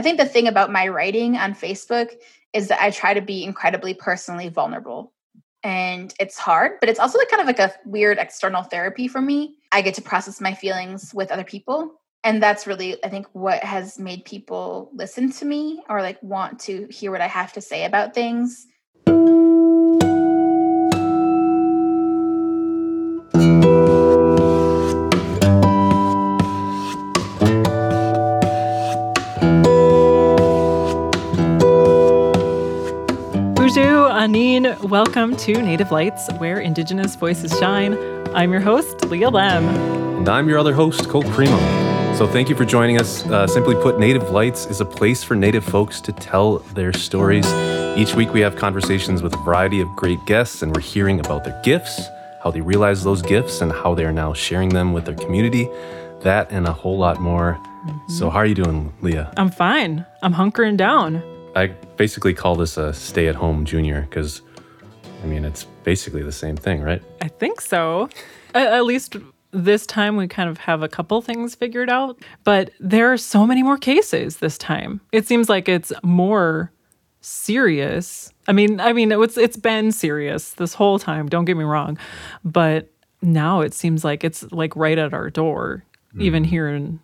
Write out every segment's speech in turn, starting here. I think the thing about my writing on Facebook is that I try to be incredibly personally vulnerable. And it's hard, but it's also like kind of like a weird external therapy for me. I get to process my feelings with other people. And that's really, I think, what has made people listen to me or like want to hear what I have to say about things. Anine, welcome to Native Lights, where Indigenous voices shine. I'm your host, Leah Lem. And I'm your other host, Cole Primo. So thank you for joining us. Simply put, Native Lights is a place for Native folks to tell their stories. Each week we have conversations with a variety of great guests, and we're hearing about their gifts, how they realize those gifts, and how they are now sharing them with their community. That and a whole lot more. Mm-hmm. So how are you doing, Leah? I'm fine. I'm hunkering down. I basically call this a stay-at-home junior because, I mean, it's basically the same thing, right? I think so. At least this time we kind of have a couple things figured out. But there are so many more cases this time. It seems like it's more serious. I mean, it's been serious this whole time. Don't get me wrong. But now it seems like it's like right at our door, even here in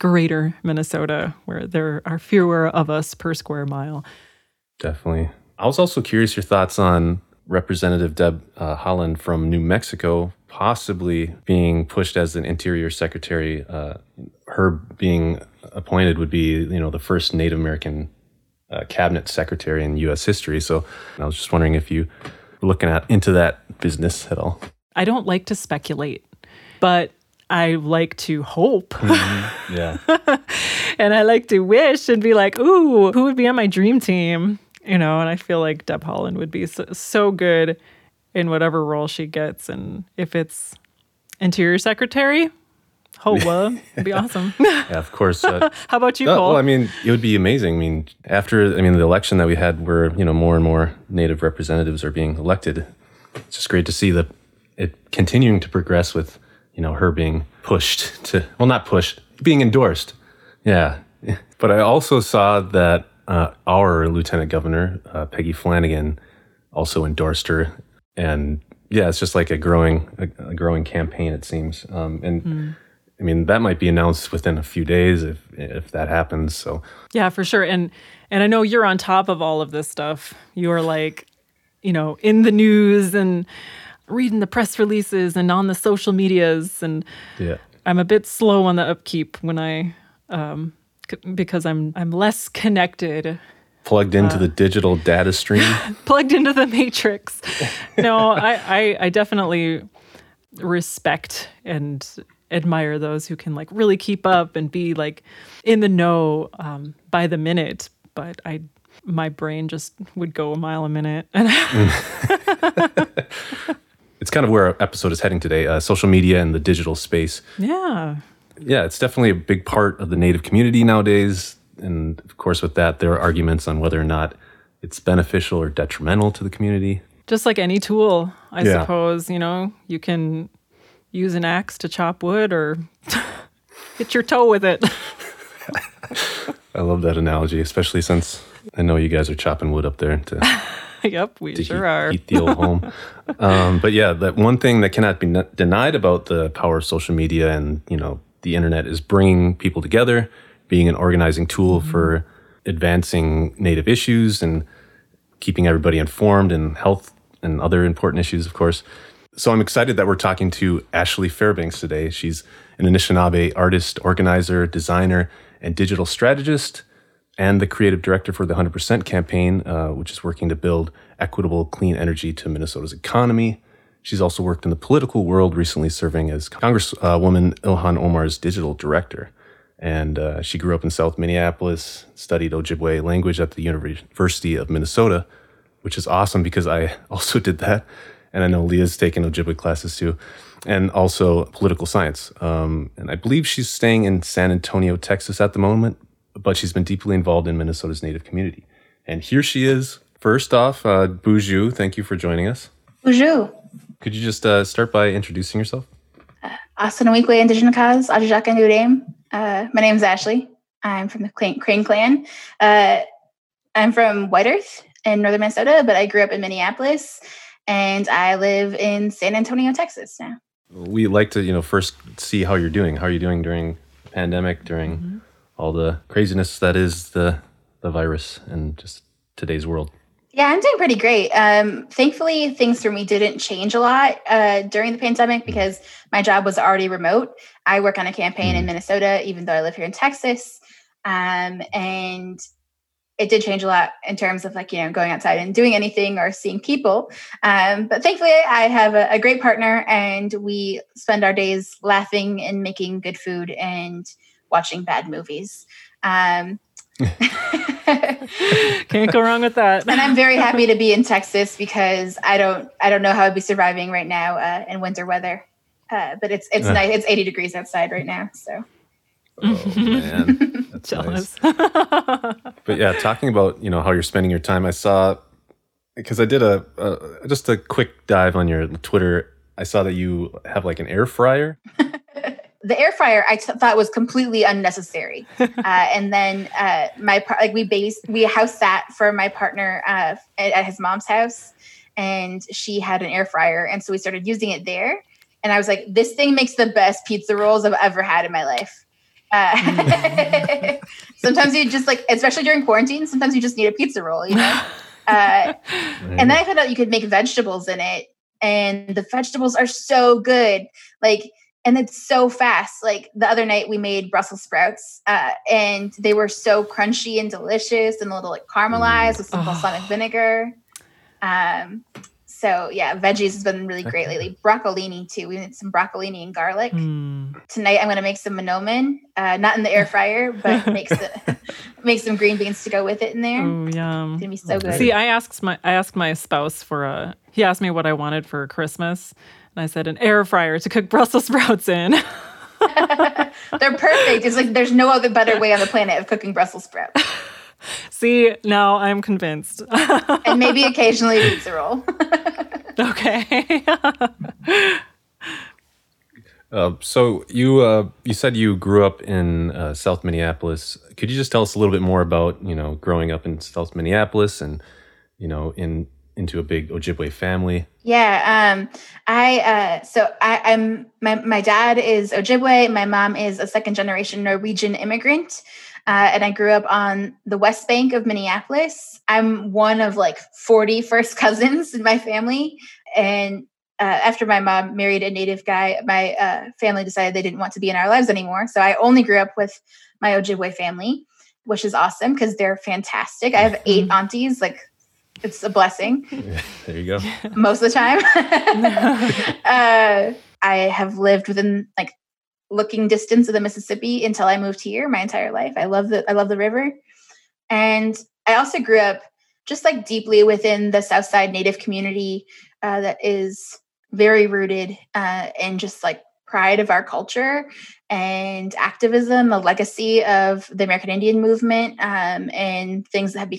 greater Minnesota, where there are fewer of us per square mile. Definitely. I was also curious your thoughts on Representative Deb Holland from New Mexico possibly being pushed as an Interior Secretary. Her being appointed would be, the first Native American cabinet secretary in U.S. history. So I was just wondering if you were into that business at all. I don't like to speculate, but I like to hope. Mm-hmm. Yeah. And I like to wish and be like, ooh, who would be on my dream team? And I feel like Deb Holland would be so good in whatever role she gets. And if it's Interior Secretary, hola, it'd be awesome. Yeah, of course. How about you, Cole? Well, it would be amazing. After the election that we had where, more and more Native representatives are being elected, it's just great to see it continuing to progress with her being pushed being endorsed. Yeah. But I also saw that our lieutenant governor, Peggy Flanagan, also endorsed her. And yeah, it's just like a growing campaign, it seems. That might be announced within a few days if that happens. So yeah, for sure. And I know you're on top of all of this stuff. You're like, in the news and reading the press releases and on the social medias, and yeah. I'm a bit slow on the upkeep when I, because I'm less connected. Plugged into the digital data stream? Plugged into the matrix. No, I definitely respect and admire those who can like really keep up and be like in the know by the minute, but my brain just would go a mile a minute. It's kind of where our episode is heading today, social media and the digital space. Yeah. Yeah, it's definitely a big part of the Native community nowadays. And of course, with that, there are arguments on whether or not it's beneficial or detrimental to the community. Just like any tool, I suppose, you can use an axe to chop wood or hit your toe with it. I love that analogy, especially since I know you guys are chopping wood up there to... Yep, we sure are. Eat the old home. But yeah, that one thing that cannot be denied about the power of social media and, the internet is bringing people together, being an organizing tool for advancing Native issues and keeping everybody informed and health and other important issues, of course. So I'm excited that we're talking to Ashley Fairbanks today. She's an Anishinaabe artist, organizer, designer, and digital strategist, and the creative director for the 100% Campaign, which is working to build equitable, clean energy to Minnesota's economy. She's also worked in the political world, recently serving as Congresswoman Ilhan Omar's digital director. And she grew up in South Minneapolis, studied Ojibwe language at the University of Minnesota, which is awesome because I also did that. And I know Leah's taken Ojibwe classes too, and also political science. And I believe she's staying in San Antonio, Texas at the moment, but she's been deeply involved in Minnesota's Native community. And here she is. First off, Bonjour, thank you for joining us. Bonjour. Could you just start by introducing yourself? My name's Ashley. I'm from the Crane Clan. I'm from White Earth in northern Minnesota, but I grew up in Minneapolis, and I live in San Antonio, Texas now. We like to, first see how you're doing. How are you doing during the pandemic, during all the craziness that is the virus and just today's world? Yeah, I'm doing pretty great. Thankfully, things for me didn't change a lot during the pandemic because my job was already remote. I work on a campaign in Minnesota, even though I live here in Texas. And it did change a lot in terms of going outside and doing anything or seeing people. But thankfully, I have a great partner, and we spend our days laughing and making good food and watching bad movies. Can't go wrong with that. And I'm very happy to be in Texas because I don't know how I'd be surviving right now in winter weather. But it's nice. It's 80 degrees outside right now. So. Oh man, that's jealous. Nice. But yeah, talking about how you're spending your time, I saw because I did a quick dive on your Twitter. I saw that you have an air fryer. The air fryer I thought was completely unnecessary, and then we housed that for my partner at his mom's house, and she had an air fryer, and so we started using it there. And I was like, this thing makes the best pizza rolls I've ever had in my life. Sometimes you just especially during quarantine, sometimes you just need a pizza roll, And then I found out you could make vegetables in it, and the vegetables are so good, and it's so fast. The other night we made Brussels sprouts and they were so crunchy and delicious and a little caramelized with some balsamic vinegar. So yeah, veggies has been really great lately. Broccolini too. We made some broccolini and garlic. Tonight I'm going to make some melomen, not in the air fryer, but make some green beans to go with it in there. Ooh, yum. It's going to be so good. See, I asked my spouse he asked me what I wanted for Christmas. And I said, an air fryer to cook Brussels sprouts in. They're perfect. It's there's no other better way on the planet of cooking Brussels sprouts. See, now I'm convinced. And maybe occasionally a pizza roll. Okay. So you said you grew up in South Minneapolis. Could you just tell us a little bit more about, growing up in South Minneapolis and, into a big Ojibwe family? Yeah. My dad is Ojibwe. My mom is a second generation Norwegian immigrant. And I grew up on the West Bank of Minneapolis. I'm one of 40 first cousins in my family. And after my mom married a Native guy, my family decided they didn't want to be in our lives anymore. So I only grew up with my Ojibwe family, which is awesome because they're fantastic. I have 8 aunties, it's a blessing. Yeah, there you go. Most of the time. I have lived within looking distance of the Mississippi until I moved here my entire life. I love the river. And I also grew up just deeply within the Southside Native community that is very rooted in just pride of our culture and activism, a legacy of the American Indian movement, and things that have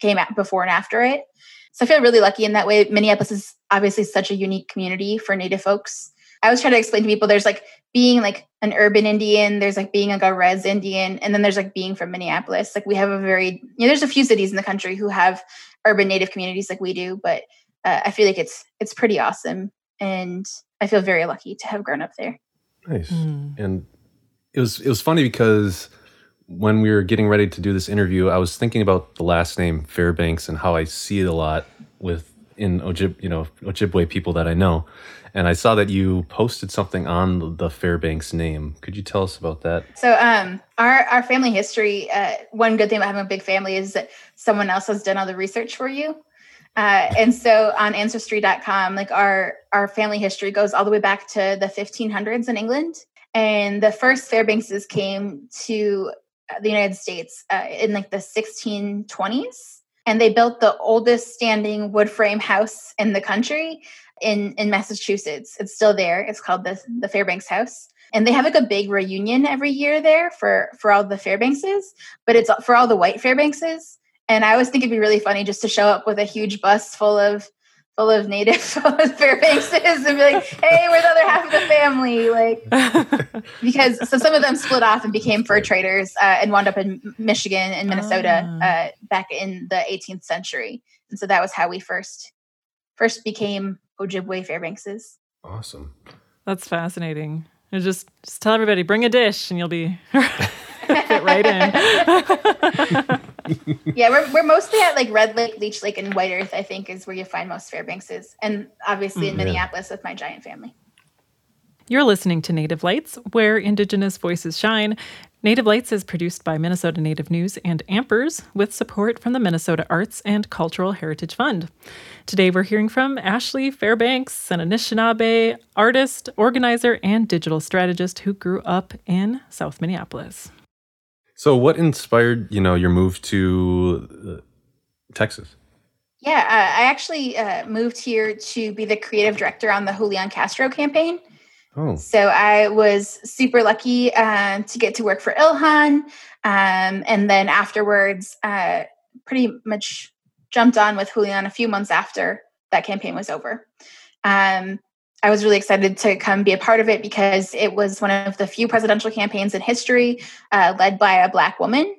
came out before and after it. So I feel really lucky in that way. Minneapolis is obviously such a unique community for Native folks. I always try to explain to people there's being an urban Indian, there's being a res Indian, and then there's being from Minneapolis. We have a very there's a few cities in the country who have urban Native communities like we do, but I feel it's pretty awesome. And I feel very lucky to have grown up there. Nice. And it was funny because when we were getting ready to do this interview, I was thinking about the last name Fairbanks and how I see it a lot in Ojibwe people that I know. And I saw that you posted something on the Fairbanks name. Could you tell us about that? So our family history, one good thing about having a big family is that someone else has done all the research for you. And so on Ancestry.com, our family history goes all the way back to the 1500s in England. And the first Fairbankses came to the United States in the 1620s. And they built the oldest standing wood frame house in the country in Massachusetts. It's still there. It's called the Fairbanks House. And they have a big reunion every year there for all the Fairbankses, but it's for all the white Fairbankses. And I always think it'd be really funny just to show up with a huge bus full of full of Native Fairbanks is and be like, hey, we're the other half of the family. Like, because so some of them split off and became fur traders and wound up in Michigan and Minnesota back in the 18th century. And so that was how we first became Ojibwe Fairbankses. Awesome. That's fascinating. Just tell everybody, bring a dish and you'll be fit right in. Yeah, we're mostly at like Red Lake, Leech Lake, and White Earth, I think, is where you find most Fairbankses. And obviously in Minneapolis with my giant family. You're listening to Native Lights, where Indigenous voices shine. Native Lights is produced by Minnesota Native News and Ampers with support from the Minnesota Arts and Cultural Heritage Fund. Today we're hearing from Ashley Fairbanks, an Anishinaabe artist, organizer, and digital strategist who grew up in South Minneapolis. So what inspired, your move to Texas? Yeah, I actually moved here to be the creative director on the Julian Castro campaign. Oh. So I was super lucky to get to work for Ilhan, and then afterwards pretty much jumped on with Julian a few months after that campaign was over. I was really excited to come be a part of it because it was one of the few presidential campaigns in history led by a Black woman,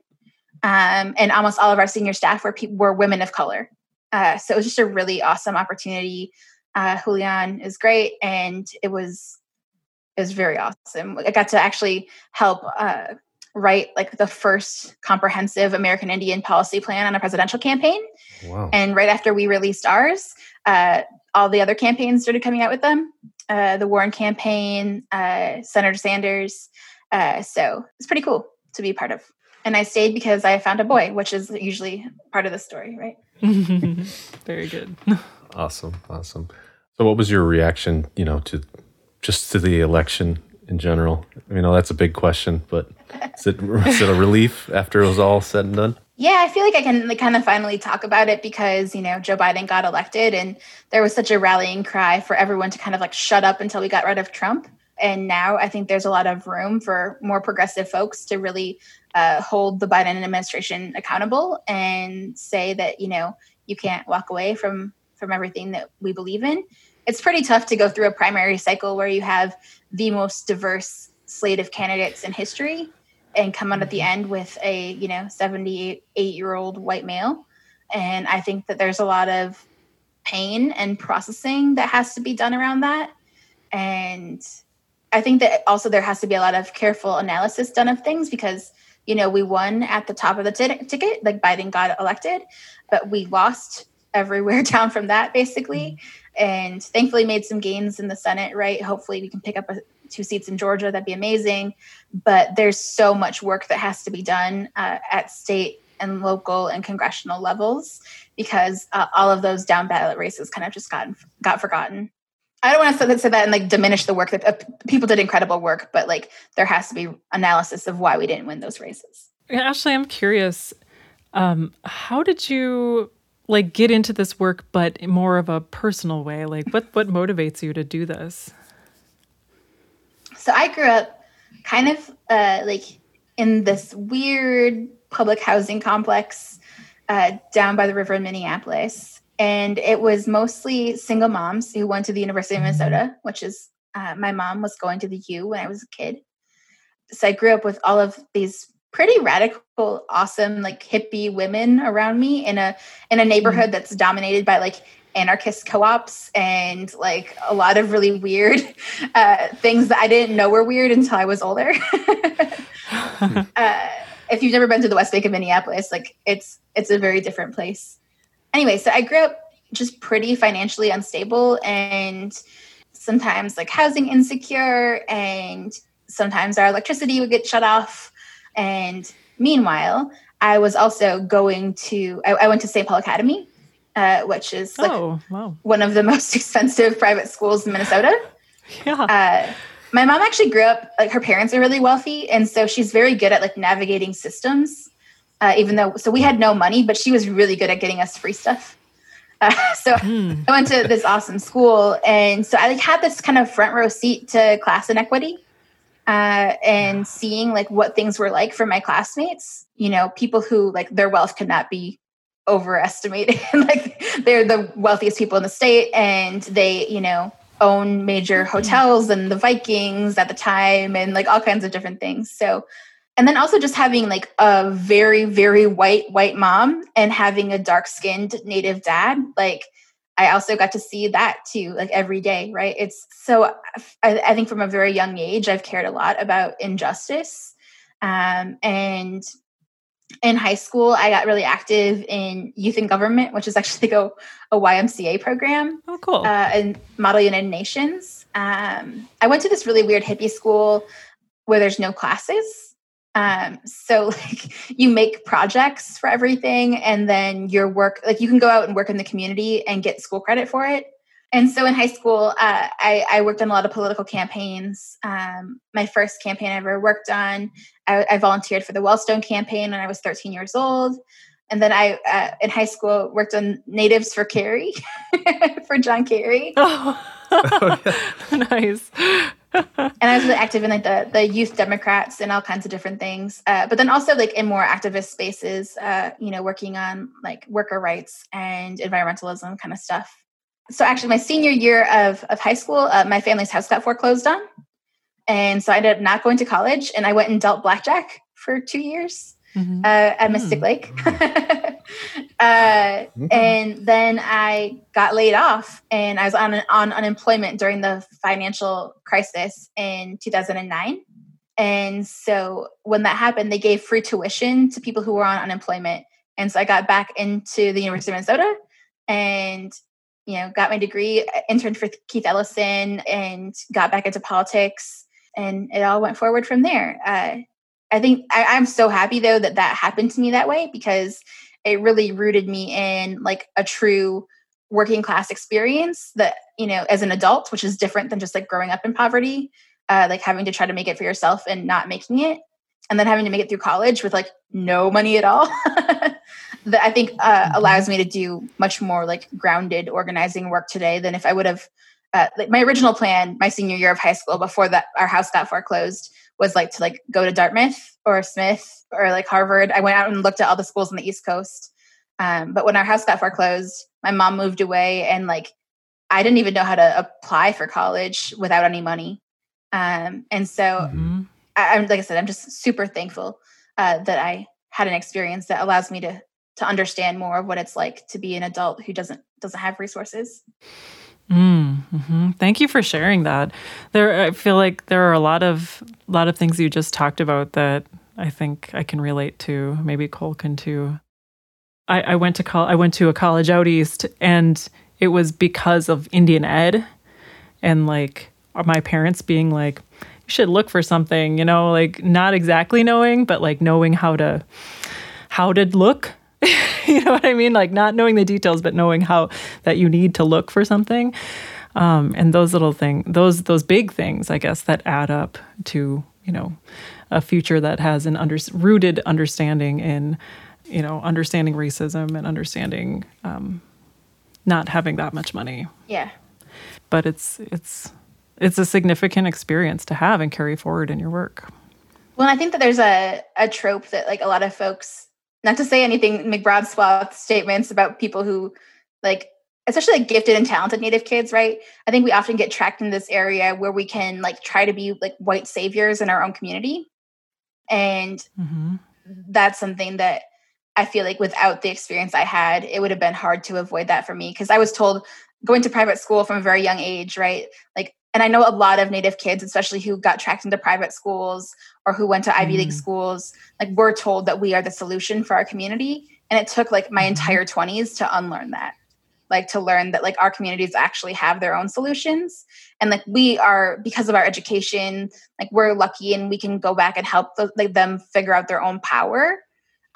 and almost all of our senior staff were women of color. So it was just a really awesome opportunity. Julian is great, and it was very awesome. I got to actually help write like the first comprehensive American Indian policy plan on a presidential campaign. Wow. And right after we released ours, all the other campaigns started coming out with them. The Warren campaign, Senator Sanders. So it's pretty cool to be part of. And I stayed because I found a boy, which is usually part of the story, right? Very good. Awesome. So what was your reaction, to the election in general? That's a big question, but is it a relief after it was all said and done? Yeah, I feel like I can kind of finally talk about it because, Joe Biden got elected and there was such a rallying cry for everyone to kind of like shut up until we got rid of Trump. And now I think there's a lot of room for more progressive folks to really hold the Biden administration accountable and say that, you can't walk away from everything that we believe in. It's pretty tough to go through a primary cycle where you have the most diverse slate of candidates in history and come out at the end with a, 78-year-old white male. And I think that there's a lot of pain and processing that has to be done around that. And I think that also there has to be a lot of careful analysis done of things because, we won at the top of the ticket, like Biden got elected, but we lost everywhere down from that, basically. And thankfully made some gains in the Senate, right? Hopefully we can pick up 2 seats in Georgia. That'd be amazing. But there's so much work that has to be done at state and local and congressional levels because all of those down ballot races kind of just got forgotten. I don't want to say that and like diminish the work that people did incredible work, but like there has to be analysis of why we didn't win those races. Ashley, I'm curious, how did you get into this work, but in more of a personal way? What motivates you to do this? So I grew up kind of in this weird public housing complex down by the river in Minneapolis. And it was mostly single moms who went to the University of Minnesota, which is my mom was going to the U when I was a kid. So I grew up with all of these pretty radical, awesome, hippie women around me in a neighborhood that's dominated by anarchist co-ops and a lot of really weird things that I didn't know were weird until I was older. If you've never been to the West Bank of Minneapolis, it's a very different place. Anyway, so I grew up just pretty financially unstable and sometimes housing insecure, and sometimes our electricity would get shut off. And meanwhile, I was also I went to St. Paul Academy, which is one of the most expensive private schools in Minnesota. Yeah. My mom actually grew up, her parents are really wealthy. And so she's very good at navigating systems, so we had no money, but she was really good at getting us free stuff. I went to this awesome school. And so I had this kind of front row seat to class inequity. And seeing what things were for my classmates, people who their wealth could not be overestimated. they're the wealthiest people in the state, and they, you know, own major hotels and the Vikings at the time and like all kinds of different things. So, and then also just having like a very, very white mom and having a dark-skinned Native dad, like I also got to see that too, like every day, right? It's so, I think from a very young age, I've cared a lot about injustice. And in high school, I got really active in youth and government, which is actually like a YMCA program. Oh, cool. And Model United Nations. I went to this really weird hippie school where there's no classes. So like you make projects for everything, and then your work, like you can go out and work in the community and get school credit for it. And so in high school, I worked on a lot of political campaigns. My first campaign I ever worked on, I volunteered for the Wellstone campaign when I was 13 years old. And then I, in high school, worked on Natives for Kerry, for John Kerry. Oh, yeah. Nice. And I was really active in like the youth Democrats and all kinds of different things. But then also like in more activist spaces, you know, working on like worker rights and environmentalism kind of stuff. So actually my senior year of high school, my family's house got foreclosed on. And so I ended up not going to college, and I went and dealt blackjack for 2 years at Mystic Lake. And then I got laid off, and I was on unemployment during the financial crisis in 2009. And so when that happened, they gave free tuition to people who were on unemployment. And so I got back into the University of Minnesota and, you know, got my degree, interned for Keith Ellison, and got back into politics, and it all went forward from there. I think I'm so happy though that happened to me that way, because it really rooted me in like a true working class experience that, you know, as an adult, which is different than just like growing up in poverty, like having to try to make it for yourself and not making it, and then having to make it through college with like no money at all. That I think allows me to do much more like grounded organizing work today than if I would have, like my original plan, my senior year of high school before that our house got foreclosed, was like to like go to Dartmouth or Smith or like Harvard. I went out and looked at all the schools on the East Coast. But when our house got foreclosed, my mom moved away, and like, I didn't even know how to apply for college without any money. And so I'm, like I said, I'm just super thankful that I had an experience that allows me to understand more of what it's like to be an adult who doesn't have resources. Thank you for sharing that. I feel like there are a lot of things you just talked about that I think I can relate to. Maybe Cole can too. I went to a college out east, and it was because of Indian Ed, and like my parents being like, "You should look for something," you know, like not exactly knowing, but like knowing how to look. You know what I mean? Like not knowing the details, but knowing how that you need to look for something. And those little things, those big things, I guess, that add up to, you know, a future that has an rooted understanding in, you know, understanding racism and understanding not having that much money. Yeah. But it's a significant experience to have and carry forward in your work. Well, I think that there's a trope that like a lot of folks, not to say anything McBride Swath statements about people who like, especially like gifted and talented Native kids, right? I think we often get tracked in this area where we can like try to be like white saviors in our own community. And that's something that I feel like without the experience I had, it would have been hard to avoid that for me. Cause I was told going to private school from a very young age, right? Like, and I know a lot of Native kids, especially who got tracked into private schools or who went to Ivy League schools, like we're told that we are the solution for our community. And it took like my entire 20s to unlearn that, like to learn that like our communities actually have their own solutions. And like we are, because of our education, like we're lucky and we can go back and help them figure out their own power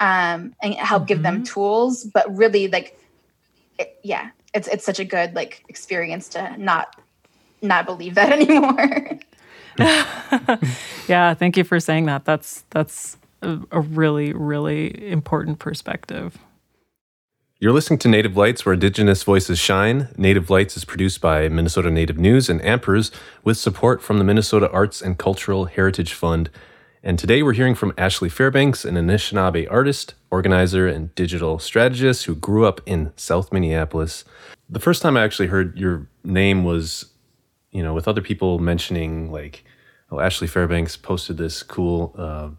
and help give them tools. But really like, it's such a good like experience to not believe that anymore. Yeah, thank you for saying that. That's a really, really important perspective. You're listening to Native Lights, where Indigenous voices shine. Native Lights is produced by Minnesota Native News and Ampers with support from the Minnesota Arts and Cultural Heritage Fund. And today we're hearing from Ashley Fairbanks, an Anishinaabe artist, organizer, and digital strategist who grew up in South Minneapolis. The first time I actually heard your name was, you know, with other people mentioning like, oh, Ashley Fairbanks posted this cool,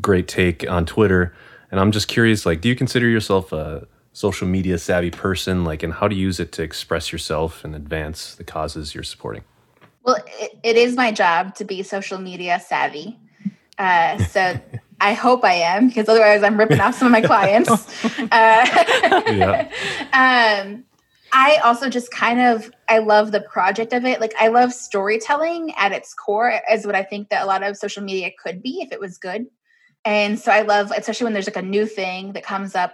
great take on Twitter. And I'm just curious, like, do you consider yourself a social media savvy person, like, and how to use it to express yourself and advance the causes you're supporting? Well, it is my job to be social media savvy. So I hope I am, because otherwise I'm ripping off some of my clients. I also just kind of, I love the project of it. Like, I love storytelling at its core is what I think that a lot of social media could be if it was good. And so I love, especially when there's like a new thing that comes up,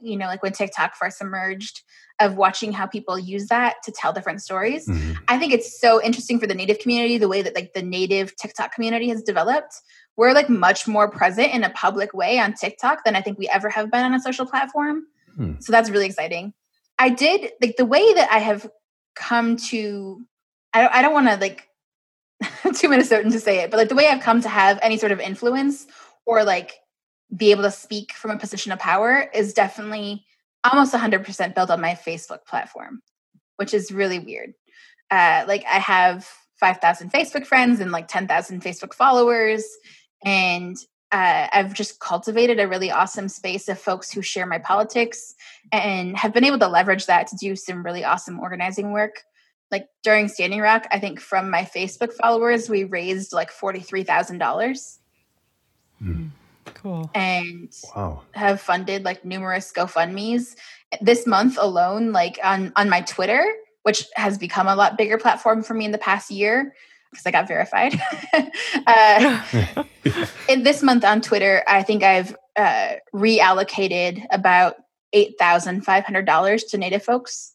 you know, like when TikTok first emerged, of watching how people use that to tell different stories. Mm-hmm. I think it's so interesting for the Native community, the way that like the Native TikTok community has developed. We're like much more present in a public way on TikTok than I think we ever have been on a social platform. Mm. So that's really exciting. I did like the way that I have come to, I don't want to like, I'm too Minnesotan to say it, but like the way I've come to have any sort of influence or like be able to speak from a position of power is definitely almost 100% built on my Facebook platform, which is really weird. Like I have 5,000 Facebook friends and like 10,000 Facebook followers. And I've just cultivated a really awesome space of folks who share my politics and have been able to leverage that to do some really awesome organizing work. Like during Standing Rock, I think from my Facebook followers, we raised like $43,000. Mm. Cool. And wow. Have funded like numerous GoFundMes this month alone, like on my Twitter, which has become a lot bigger platform for me in the past year because I got verified. In this month on Twitter, I think I've reallocated about $8,500 to Native folks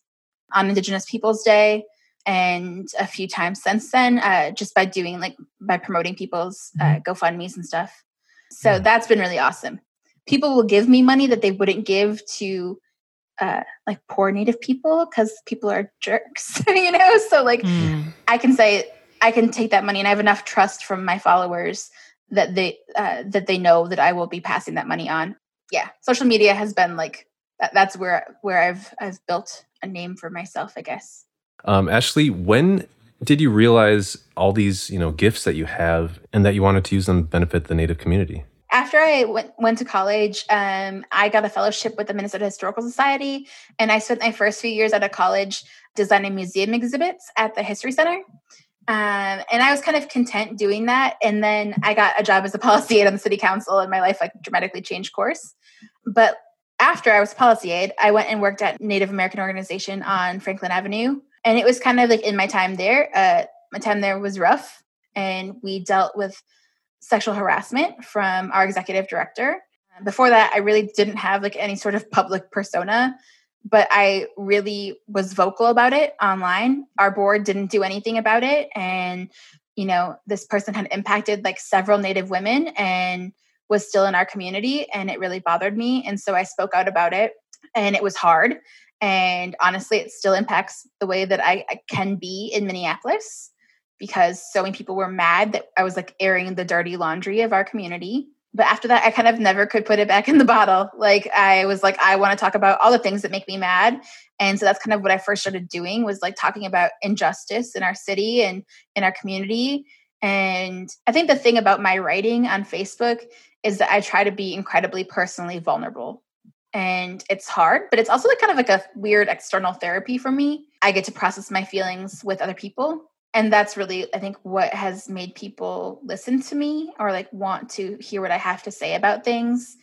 on Indigenous Peoples Day. And a few times since then, just by doing like by promoting people's GoFundMes and stuff. So that's been really awesome. People will give me money that they wouldn't give to like poor Native people because people are jerks, you know? So like I can say, I can take that money and I have enough trust from my followers that they know that I will be passing that money on. Yeah. Social media has been like, that's where I've built a name for myself, I guess. Ashley, when did you realize all these, you know, gifts that you have and that you wanted to use them to benefit the Native community? After I went to college, I got a fellowship with the Minnesota Historical Society, and I spent my first few years out of college designing museum exhibits at the History Center. And I was kind of content doing that. And then I got a job as a policy aide on the city council, and my life like dramatically changed course. But after I was a policy aide, I went and worked at Native American organization on Franklin Avenue. And it was kind of like in my time there was rough, and we dealt with sexual harassment from our executive director. Before that, I really didn't have like any sort of public persona, but I really was vocal about it online. Our board didn't do anything about it. And, you know, this person had impacted like several Native women and was still in our community, and it really bothered me. And so I spoke out about it, and it was hard. And honestly, it still impacts the way that I can be in Minneapolis, because so many people were mad that I was like airing the dirty laundry of our community. But after that, I kind of never could put it back in the bottle. Like I was like, I want to talk about all the things that make me mad. And so that's kind of what I first started doing, was like talking about injustice in our city and in our community. And I think the thing about my writing on Facebook is that I try to be incredibly personally vulnerable. And it's hard, but it's also like kind of like a weird external therapy for me. I get to process my feelings with other people. And that's really, I think, what has made people listen to me or like want to hear what I have to say about things,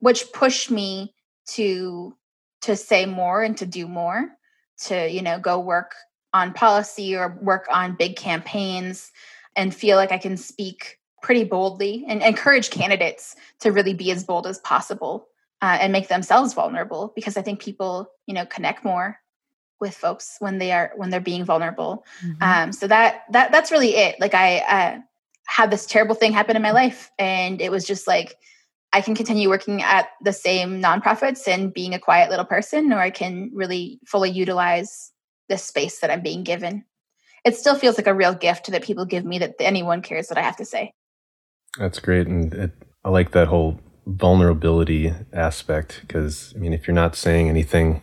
which pushed me to say more and to do more, to, you know, go work on policy or work on big campaigns and feel like I can speak pretty boldly and encourage candidates to really be as bold as possible. And make themselves vulnerable, because I think people, you know, connect more with folks when they're being vulnerable. Mm-hmm. So that's really it. Like I had this terrible thing happen in my life, and it was just like, I can continue working at the same nonprofits and being a quiet little person, or I can really fully utilize the space that I'm being given. It still feels like a real gift that people give me, that anyone cares what I have to say. That's great. And I like that whole vulnerability aspect, because, I mean, if you're not saying anything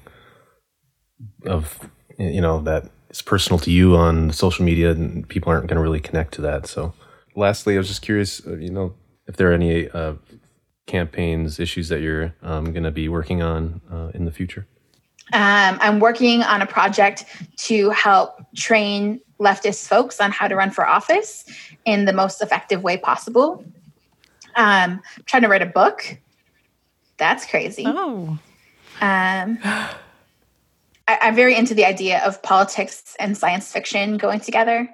of, you know, that is personal to you on social media, and people aren't going to really connect to that. So lastly, I was just curious, you know, if there are any campaigns, issues that you're going to be working on in the future. I'm working on a project to help train leftist folks on how to run for office in the most effective way possible. I'm trying to write a book. That's crazy. Oh. I'm very into the idea of politics and science fiction going together.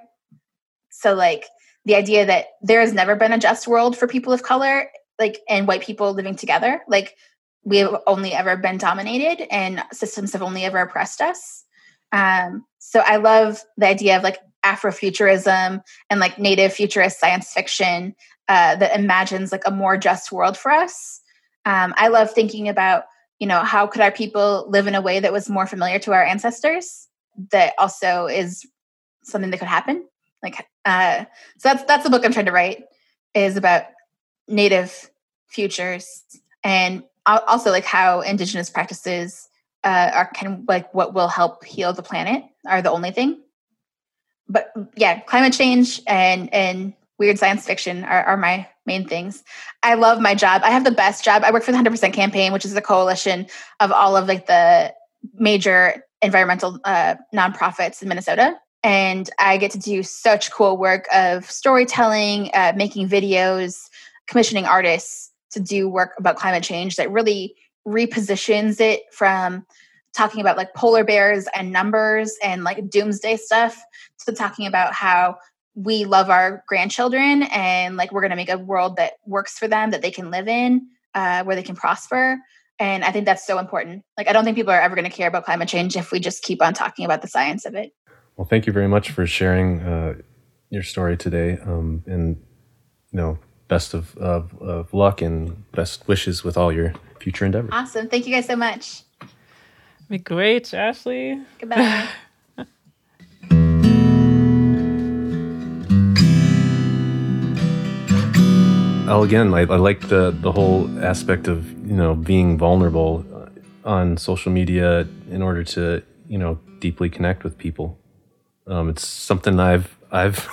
So, like, the idea that there has never been a just world for people of color, like, and white people living together. Like, we have only ever been dominated, and systems have only ever oppressed us. So I love the idea of, like, Afrofuturism and, like, Native futurist science fiction that imagines, like, a more just world for us. I love thinking about, you know, how could our people live in a way that was more familiar to our ancestors, that also is something that could happen. Like, so that's the book I'm trying to write, is about Native futures, and also, like, how Indigenous practices what will help heal the planet are the only thing. But yeah, climate change and weird science fiction are my main things. I love my job. I have the best job. I work for the 100% Campaign, which is a coalition of all of, like, the major environmental nonprofits in Minnesota. And I get to do such cool work of storytelling, making videos, commissioning artists to do work about climate change that really repositions it from talking about, like, polar bears and numbers and, like, doomsday stuff to talking about how we love our grandchildren and, like, we're going to make a world that works for them, that they can live in, where they can prosper. And I think that's so important. Like, I don't think people are ever going to care about climate change if we just keep on talking about the science of it. Well, thank you very much for sharing your story today. And, you know, best of luck and best wishes with all your future endeavors. Awesome. Thank you guys so much. Be great, Ashley. Goodbye. Oh, again, I like the whole aspect of, you know, being vulnerable on social media in order to, you know, deeply connect with people. It's something I've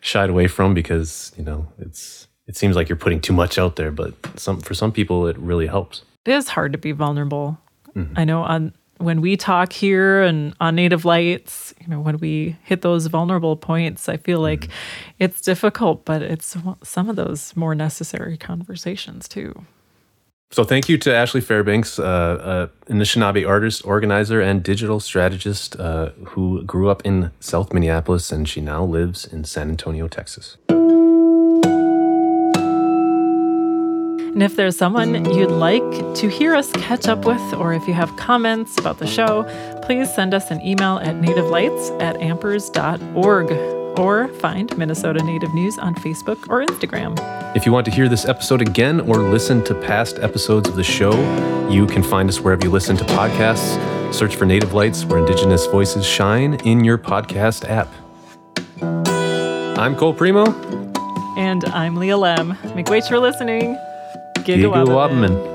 shied away from, because, you know, it seems like you're putting too much out there, but for some people it really helps. It is hard to be vulnerable. Mm-hmm. I know when we talk here and on Native Lights, you know, when we hit those vulnerable points, I feel like it's difficult, but it's some of those more necessary conversations too. So thank you to Ashley Fairbanks, Anishinaabe artist, organizer, and digital strategist who grew up in South Minneapolis, and she now lives in San Antonio, Texas. And if there's someone you'd like to hear us catch up with, or if you have comments about the show, please send us an email at nativelights@ampers.org, or find Minnesota Native News on Facebook or Instagram. If you want to hear this episode again or listen to past episodes of the show, you can find us wherever you listen to podcasts. Search for Native Lights, where Indigenous voices shine, in your podcast app. I'm Cole Primo. And I'm Leah Lem. Make way for listening. Gigawabman.